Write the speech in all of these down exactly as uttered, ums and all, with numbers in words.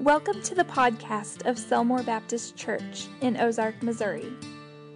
Welcome to the podcast of Selmore Baptist Church in Ozark, Missouri.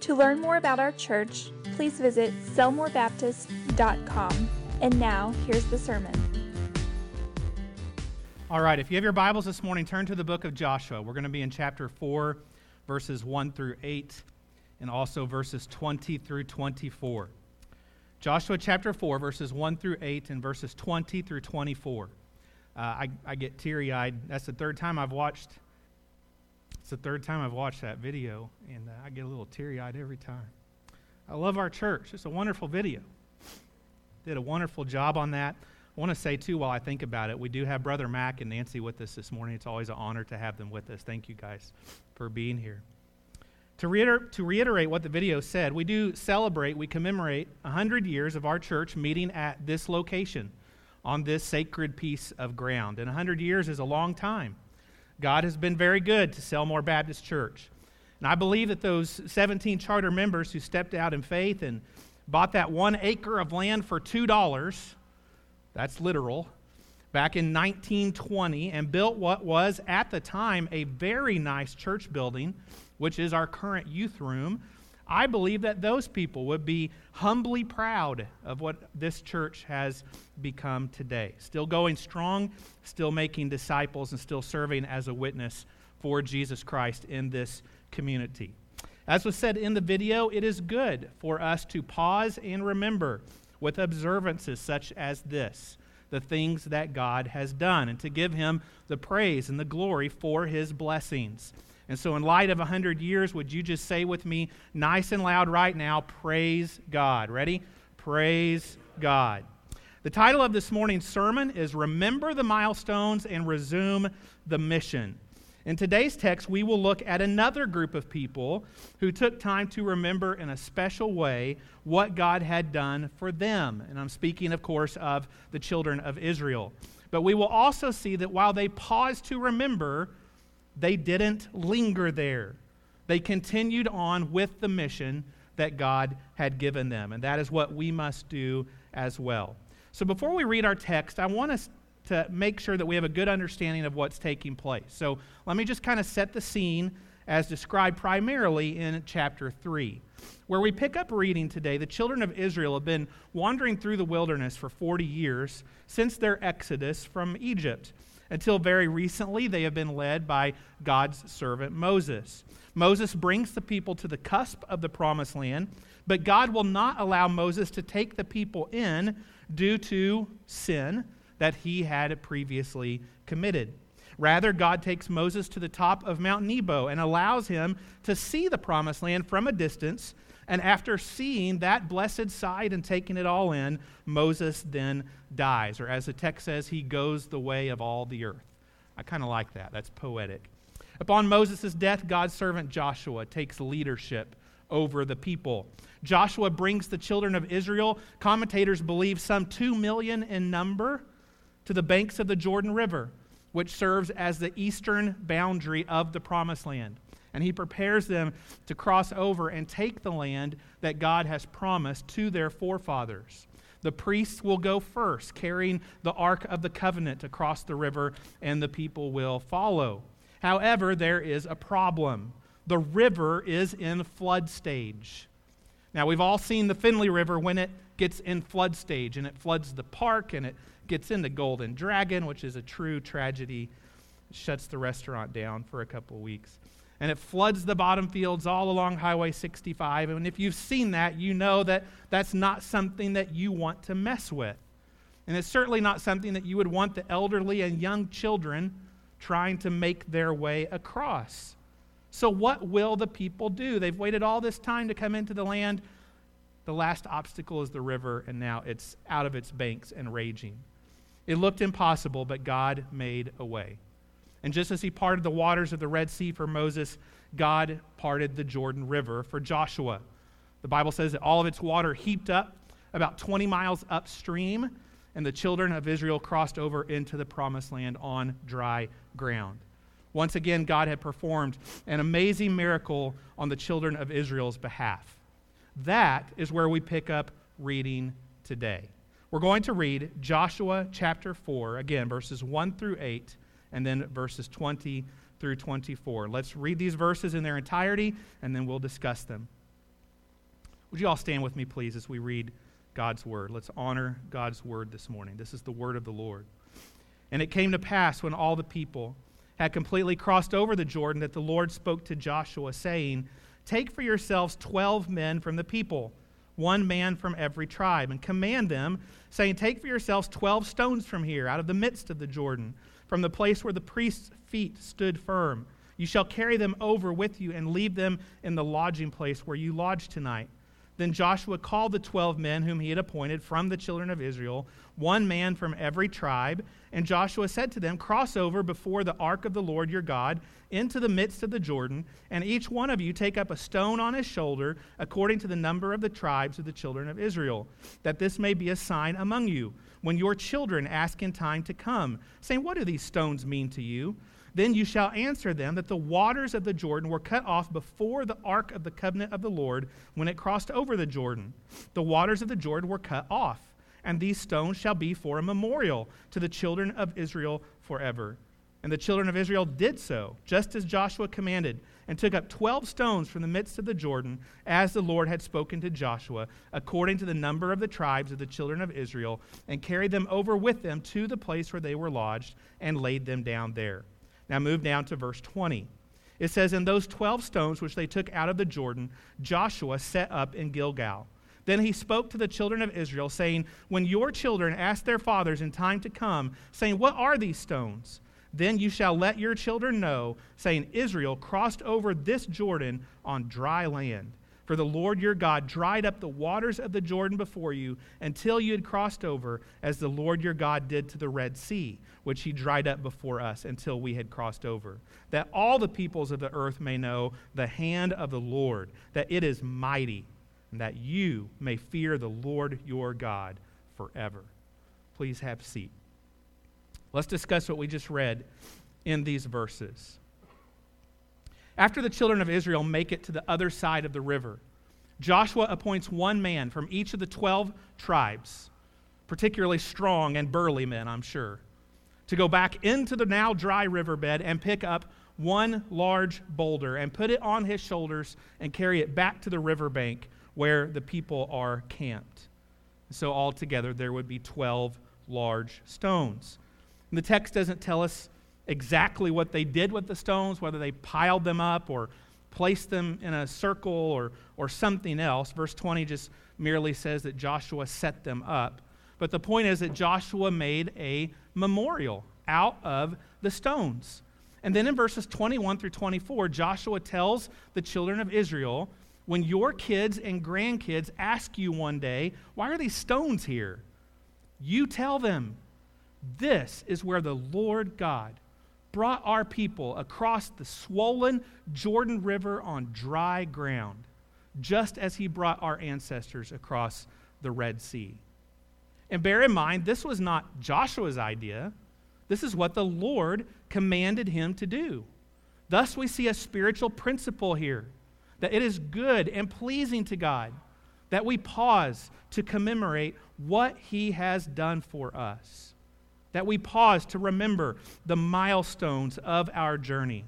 To learn more about our church, please visit selmore baptist dot com. And now, here's the sermon. All right, if you have your Bibles this morning, turn to the book of Joshua. We're going to be in chapter four, verses one through eight, and also verses twenty through twenty-four. Joshua chapter four, verses one through eight, and verses twenty through twenty-four. Uh, I, I get teary-eyed. That's the third time I've watched. It's the third time I've watched that video, and uh, I get a little teary-eyed every time. I love our church. It's a wonderful video. Did a wonderful job on that. I want to say, too, while I think about it, we do have Brother Mac and Nancy with us this morning. It's always an honor to have them with us. Thank you guys for being here. To, reiter- to reiterate what the video said, we do celebrate, we commemorate one hundred years of our church meeting at this location, on this sacred piece of ground. And one hundred years is a long time. God has been very good to Selmore Baptist Church. And I believe that those seventeen charter members who stepped out in faith and bought that one acre of land for two dollars, that's literal, back in nineteen twenty, and built what was at the time a very nice church building, which is our current youth room. I believe that those people would be humbly proud of what this church has become today. Still going strong, still making disciples, and still serving as a witness for Jesus Christ in this community. As was said in the video, it is good for us to pause and remember with observances such as this, the things that God has done, and to give Him the praise and the glory for His blessings. And so in light of one hundred years, would you just say with me, nice and loud right now, praise God. Ready? Praise God. The title of this morning's sermon is Remember the Milestones and Resume the Mission. In today's text, we will look at another group of people who took time to remember in a special way what God had done for them. And I'm speaking, of course, of the children of Israel. But we will also see that while they paused to remember, they didn't linger there. They continued on with the mission that God had given them. And that is what we must do as well. So before we read our text, I want us to make sure that we have a good understanding of what's taking place. So let me just kind of set the scene as described primarily in chapter three, where we pick up reading today. The children of Israel have been wandering through the wilderness for forty years since their exodus from Egypt. Until very recently, they have been led by God's servant Moses. Moses brings the people to the cusp of the promised land, but God will not allow Moses to take the people in due to sin that he had previously committed. Rather, God takes Moses to the top of Mount Nebo and allows him to see the promised land from a distance, and after seeing that blessed sight and taking it all in, Moses then dies. Or as the text says, he goes the way of all the earth. I kind of like that. That's poetic. Upon Moses' death, God's servant Joshua takes leadership over the people. Joshua brings the children of Israel, commentators believe some two million in number, to the banks of the Jordan River, which serves as the eastern boundary of the promised land. And he prepares them to cross over and take the land that God has promised to their forefathers. The priests will go first, carrying the Ark of the Covenant across the river, and the people will follow. However, there is a problem. The river is in flood stage. Now, we've all seen the Finley River when it gets in flood stage, and it floods the park, and it gets into Golden Dragon, which is a true tragedy. It shuts the restaurant down for a couple of weeks. And it floods the bottom fields all along Highway sixty-five. And if you've seen that, you know that that's not something that you want to mess with. And it's certainly not something that you would want the elderly and young children trying to make their way across. So what will the people do? They've waited all this time to come into the land. The last obstacle is the river, and now it's out of its banks and raging. It looked impossible, but God made a way. And just as he parted the waters of the Red Sea for Moses, God parted the Jordan River for Joshua. The Bible says that all of its water heaped up about twenty miles upstream, and the children of Israel crossed over into the promised land on dry ground. Once again, God had performed an amazing miracle on the children of Israel's behalf. That is where we pick up reading today. We're going to read Joshua chapter four, again, verses one through eight, and then verses twenty through twenty-four. Let's read these verses in their entirety, and then we'll discuss them. Would you all stand with me, please, as we read God's word? Let's honor God's word this morning. This is the word of the Lord. And it came to pass when all the people had completely crossed over the Jordan that the Lord spoke to Joshua, saying, "Take for yourselves twelve men from the people, one man from every tribe, and command them, saying, Take for yourselves twelve stones from here, out of the midst of the Jordan, from the place where the priest's feet stood firm. You shall carry them over with you and leave them in the lodging place where you lodge tonight." Then Joshua called the twelve men whom he had appointed from the children of Israel, one man from every tribe. And Joshua said to them, "Cross over before the ark of the Lord your God into the midst of the Jordan, and each one of you take up a stone on his shoulder according to the number of the tribes of the children of Israel, that this may be a sign among you, when your children ask in time to come, saying, What do these stones mean to you? Then you shall answer them that the waters of the Jordan were cut off before the ark of the covenant of the Lord when it crossed over the Jordan. The waters of the Jordan were cut off, and these stones shall be for a memorial to the children of Israel forever." And the children of Israel did so, just as Joshua commanded, and took up twelve stones from the midst of the Jordan, as the Lord had spoken to Joshua, according to the number of the tribes of the children of Israel, and carried them over with them to the place where they were lodged, and laid them down there. Now move down to verse twenty. It says, "And those twelve stones which they took out of the Jordan, Joshua set up in Gilgal. Then he spoke to the children of Israel, saying, When your children ask their fathers in time to come, saying, What are these stones? Then you shall let your children know, saying, Israel crossed over this Jordan on dry land. For the Lord your God dried up the waters of the Jordan before you until you had crossed over, as the Lord your God did to the Red Sea, which he dried up before us until we had crossed over, that all the peoples of the earth may know the hand of the Lord, that it is mighty, and that you may fear the Lord your God forever." Please have a seat. Let's discuss what we just read in these verses. After the children of Israel make it to the other side of the river, Joshua appoints one man from each of the twelve tribes, particularly strong and burly men, I'm sure, to go back into the now dry riverbed and pick up one large boulder and put it on his shoulders and carry it back to the riverbank where the people are camped. So altogether, there would be twelve large stones. And the text doesn't tell us exactly what they did with the stones, whether they piled them up or placed them in a circle or or something else. Verse twenty just merely says that Joshua set them up. But the point is that Joshua made a memorial out of the stones. And then in verses twenty-one through twenty-four, Joshua tells the children of Israel, when your kids and grandkids ask you one day, why are these stones here? You tell them, this is where the Lord God brought our people across the swollen Jordan River on dry ground, just as he brought our ancestors across the Red Sea. And bear in mind, this was not Joshua's idea. This is what the Lord commanded him to do. Thus we see a spiritual principle here, that it is good and pleasing to God that we pause to commemorate what he has done for us, that we pause to remember the milestones of our journey.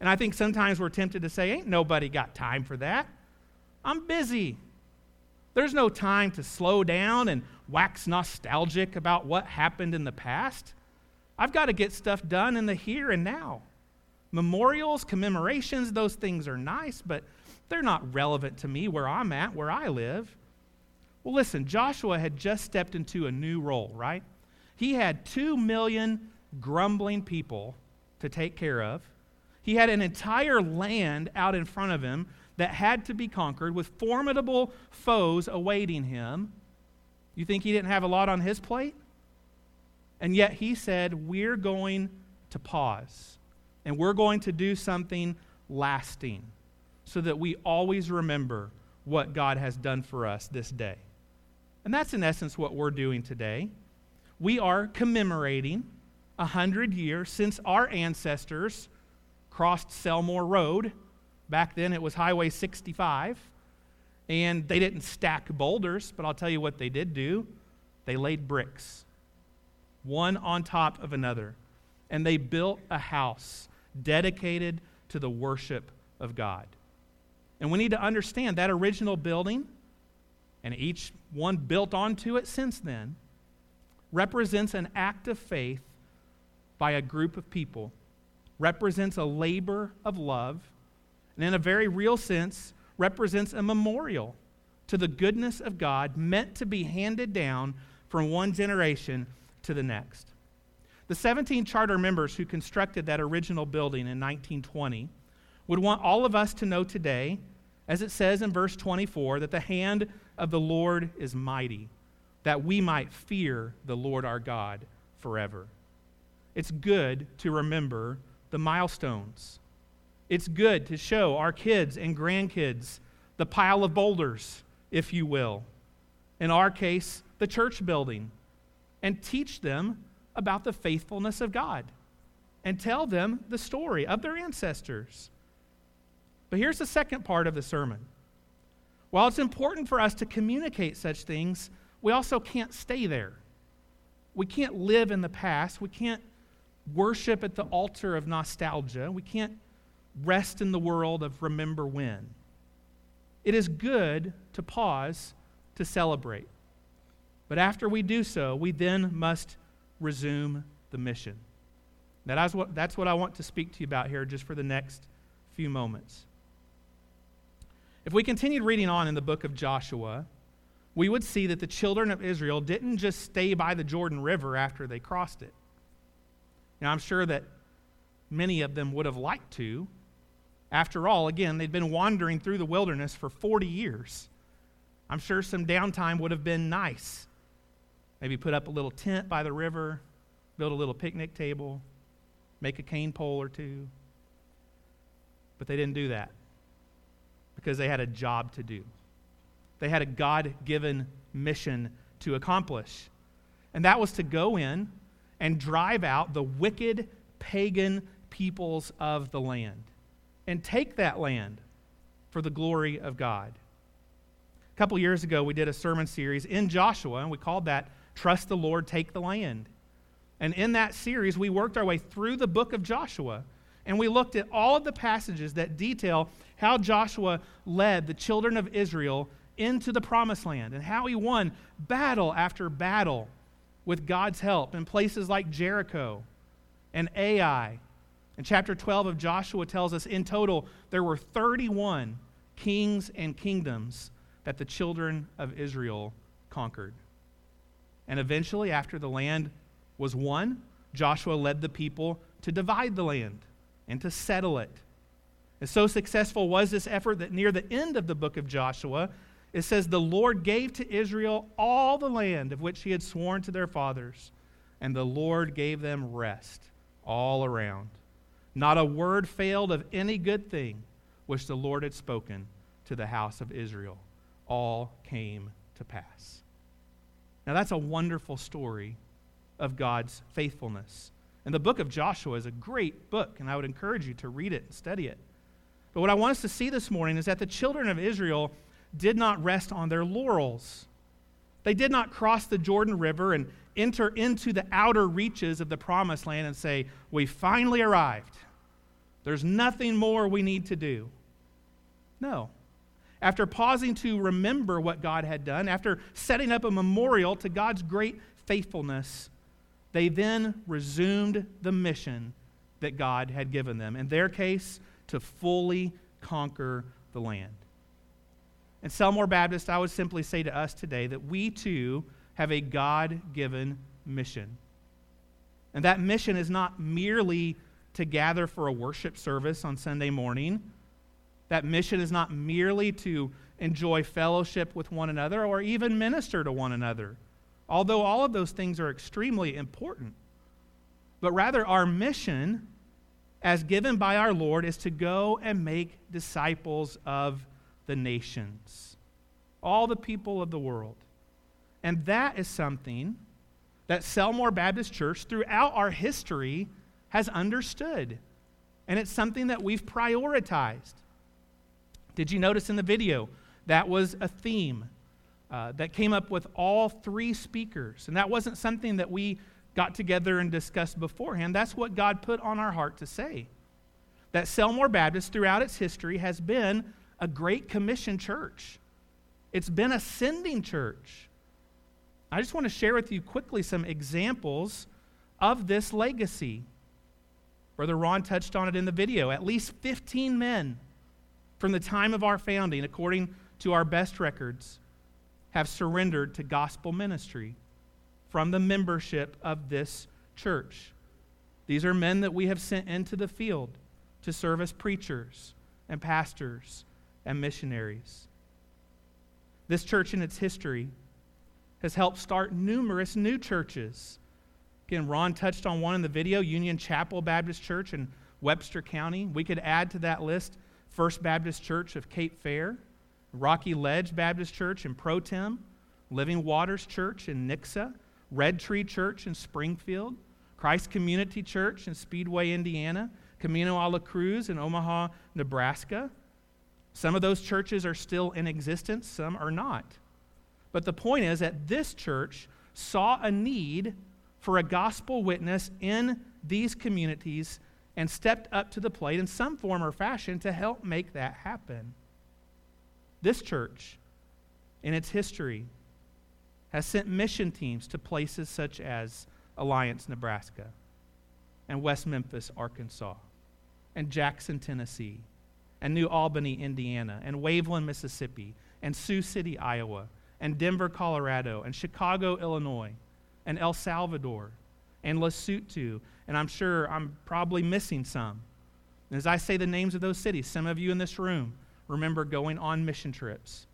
And I think sometimes we're tempted to say, ain't nobody got time for that. I'm busy. There's no time to slow down and wax nostalgic about what happened in the past. I've got to get stuff done in the here and now. Memorials, commemorations, those things are nice, but they're not relevant to me where I'm at, where I live. Well, listen, Joshua had just stepped into a new role, right? He had two million grumbling people to take care of. He had an entire land out in front of him that had to be conquered with formidable foes awaiting him. You think he didn't have a lot on his plate? And yet he said, we're going to pause, and we're going to do something lasting so that we always remember what God has done for us this day. And that's in essence what we're doing today. We are commemorating a hundred years since our ancestors crossed Selmore Road. Back then it was Highway sixty-five, and they didn't stack boulders, but I'll tell you what they did do. They laid bricks, one on top of another, and they built a house dedicated to the worship of God. And we need to understand that original building, and each one built onto it since then, represents an act of faith by a group of people, represents a labor of love, and in a very real sense, represents a memorial to the goodness of God meant to be handed down from one generation to the next. The seventeen charter members who constructed that original building in nineteen twenty would want all of us to know today, as it says in verse twenty-four, that the hand of the Lord is mighty, that we might fear the Lord our God forever. It's good to remember the milestones. It's good to show our kids and grandkids the pile of boulders, if you will. In our case, the church building. And teach them about the faithfulness of God. And tell them the story of their ancestors. But here's the second part of the sermon. While it's important for us to communicate such things, we also can't stay there. We can't live in the past. We can't worship at the altar of nostalgia. We can't rest in the world of remember when. It is good to pause to celebrate. But after we do so, we then must resume the mission. That is what, that's what I want to speak to you about here just for the next few moments. If we continued reading on in the book of Joshua, we would see that the children of Israel didn't just stay by the Jordan River after they crossed it. Now, I'm sure that many of them would have liked to. After all, again, they'd been wandering through the wilderness for forty years. I'm sure some downtime would have been nice. Maybe put up a little tent by the river, build a little picnic table, make a cane pole or two. But they didn't do that because they had a job to do. They had a God-given mission to accomplish. And that was to go in and drive out the wicked pagan peoples of the land and take that land for the glory of God. A couple years ago, we did a sermon series in Joshua, and we called that Trust the Lord, Take the Land. And in that series, we worked our way through the book of Joshua, and we looked at all of the passages that detail how Joshua led the children of Israel into the promised land and how he won battle after battle with God's help in places like Jericho and Ai. And chapter twelve of Joshua tells us in total there were thirty-one kings and kingdoms that the children of Israel conquered. And eventually, after the land was won, Joshua led the people to divide the land and to settle it. And so successful was this effort that near the end of the book of Joshua, it says, the Lord gave to Israel all the land of which he had sworn to their fathers, and the Lord gave them rest all around. Not a word failed of any good thing which the Lord had spoken to the house of Israel. All came to pass. Now that's a wonderful story of God's faithfulness. And the book of Joshua is a great book, and I would encourage you to read it and study it. But what I want us to see this morning is that the children of Israel did not rest on their laurels. They did not cross the Jordan River and enter into the outer reaches of the promised land and say, we finally arrived. There's nothing more we need to do. No. After pausing to remember what God had done, after setting up a memorial to God's great faithfulness, they then resumed the mission that God had given them, in their case, to fully conquer the land. And Selmore Baptist, I would simply say to us today that we too have a God-given mission. And that mission is not merely to gather for a worship service on Sunday morning. That mission is not merely to enjoy fellowship with one another or even minister to one another, although all of those things are extremely important. But rather, our mission, as given by our Lord, is to go and make disciples of the nations, all the people of the world. And that is something that Selmore Baptist Church, throughout our history, has understood. And it's something that we've prioritized. Did you notice in the video? That was a theme uh, that came up with all three speakers. And that wasn't something that we got together and discussed beforehand, that's what God put on our heart to say. That Selmore Baptist, throughout its history, has been a Great Commission church. It's been a sending church. I just want to share with you quickly some examples of this legacy. Brother Ron touched on it in the video. At least fifteen men from the time of our founding, according to our best records, have surrendered to gospel ministry from the membership of this church. These are men that we have sent into the field to serve as preachers and pastors and missionaries. This church in its history has helped start numerous new churches. Again, Ron touched on one in the video, Union Chapel Baptist Church in Webster County. We could add to that list First Baptist Church of Cape Fair, Rocky Ledge Baptist Church in Pro Tem, Living Waters Church in Nixa, Red Tree Church in Springfield, Christ Community Church in Speedway, Indiana, Camino a la Cruz in Omaha, Nebraska. Some of those churches are still in existence, some are not. But the point is that this church saw a need for a gospel witness in these communities and stepped up to the plate in some form or fashion to help make that happen. This church, in its history, has sent mission teams to places such as Alliance, Nebraska, and West Memphis, Arkansas, and Jackson, Tennessee, and New Albany, Indiana, and Waveland, Mississippi, and Sioux City, Iowa, and Denver, Colorado, and Chicago, Illinois, and El Salvador, and Lesotho, and I'm sure I'm probably missing some. And as I say the names of those cities, some of you in this room remember going on mission trips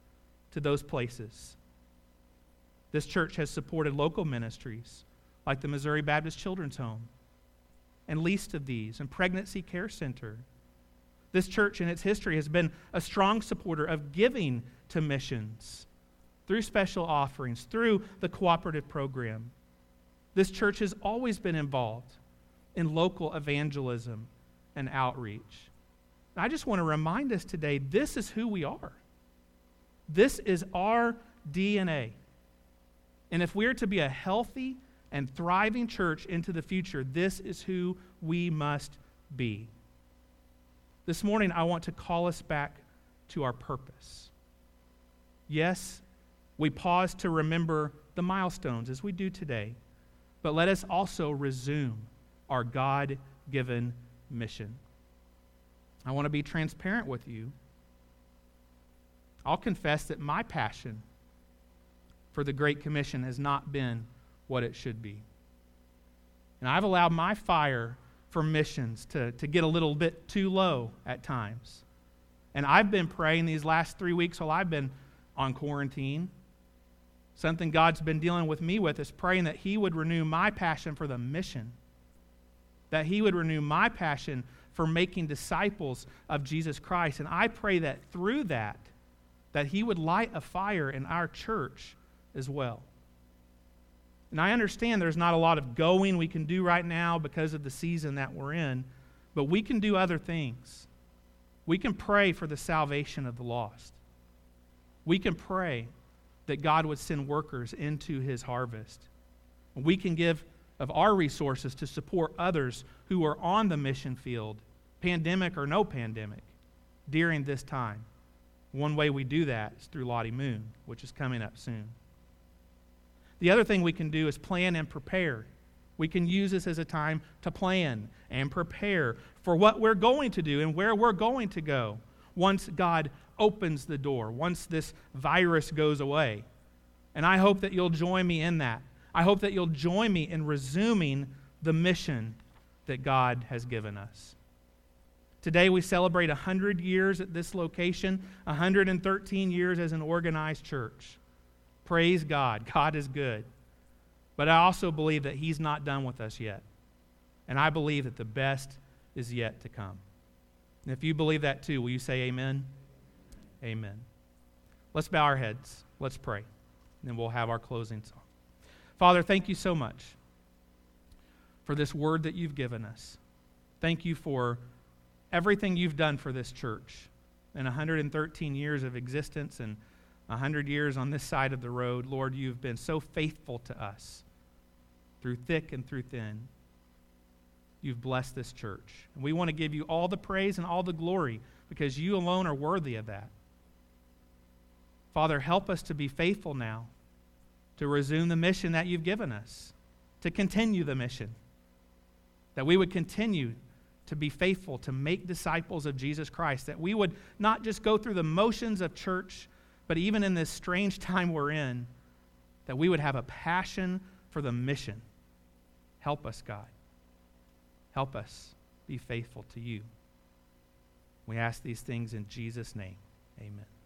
to those places. This church has supported local ministries like the Missouri Baptist Children's Home, and least of these, and Pregnancy Care Center. This church in its history has been a strong supporter of giving to missions through special offerings, through the cooperative program. This church has always been involved in local evangelism and outreach. And I just want to remind us today, this is who we are. This is our D N A. And if we're to be a healthy and thriving church into the future, this is who we must be. This morning, I want to call us back to our purpose. Yes, we pause to remember the milestones as we do today, but let us also resume our God-given mission. I want to be transparent with you. I'll confess that my passion for the Great Commission has not been what it should be. And I've allowed my fire for missions to, to get a little bit too low at times. And I've been praying these last three weeks while I've been on quarantine. Something God's been dealing with me with is praying that He would renew my passion for the mission, that He would renew my passion for making disciples of Jesus Christ. And I pray that through that, that He would light a fire in our church as well. And I understand there's not a lot of going we can do right now because of the season that we're in, but we can do other things. We can pray for the salvation of the lost. We can pray that God would send workers into His harvest. We can give of our resources to support others who are on the mission field, pandemic or no pandemic, during this time. One way we do that is through Lottie Moon, which is coming up soon. The other thing we can do is plan and prepare. We can use this as a time to plan and prepare for what we're going to do and where we're going to go once God opens the door, once this virus goes away. And I hope that you'll join me in that. I hope that you'll join me in resuming the mission that God has given us. Today we celebrate one hundred years at this location, one hundred thirteen years as an organized church. Praise God. God is good. But I also believe that He's not done with us yet. And I believe that the best is yet to come. And if you believe that too, will you say amen? Amen. Let's bow our heads. Let's pray. And then we'll have our closing song. Father, thank You so much for this word that You've given us. Thank You for everything You've done for this church in one hundred thirteen years of existence and a hundred years on this side of the road. Lord, You've been so faithful to us. through thick and through thin. You've blessed this church. And we want to give you all the praise and all the glory because you alone are worthy of that. Father, help us to be faithful now, to resume the mission that you've given us, to continue the mission, that we would continue to be faithful, to make disciples of Jesus Christ, that we would not just go through the motions of church, but even in this strange time we're in, that we would have a passion for the mission. Help us, God. Help us be faithful to you. We ask these things in Jesus' name. Amen.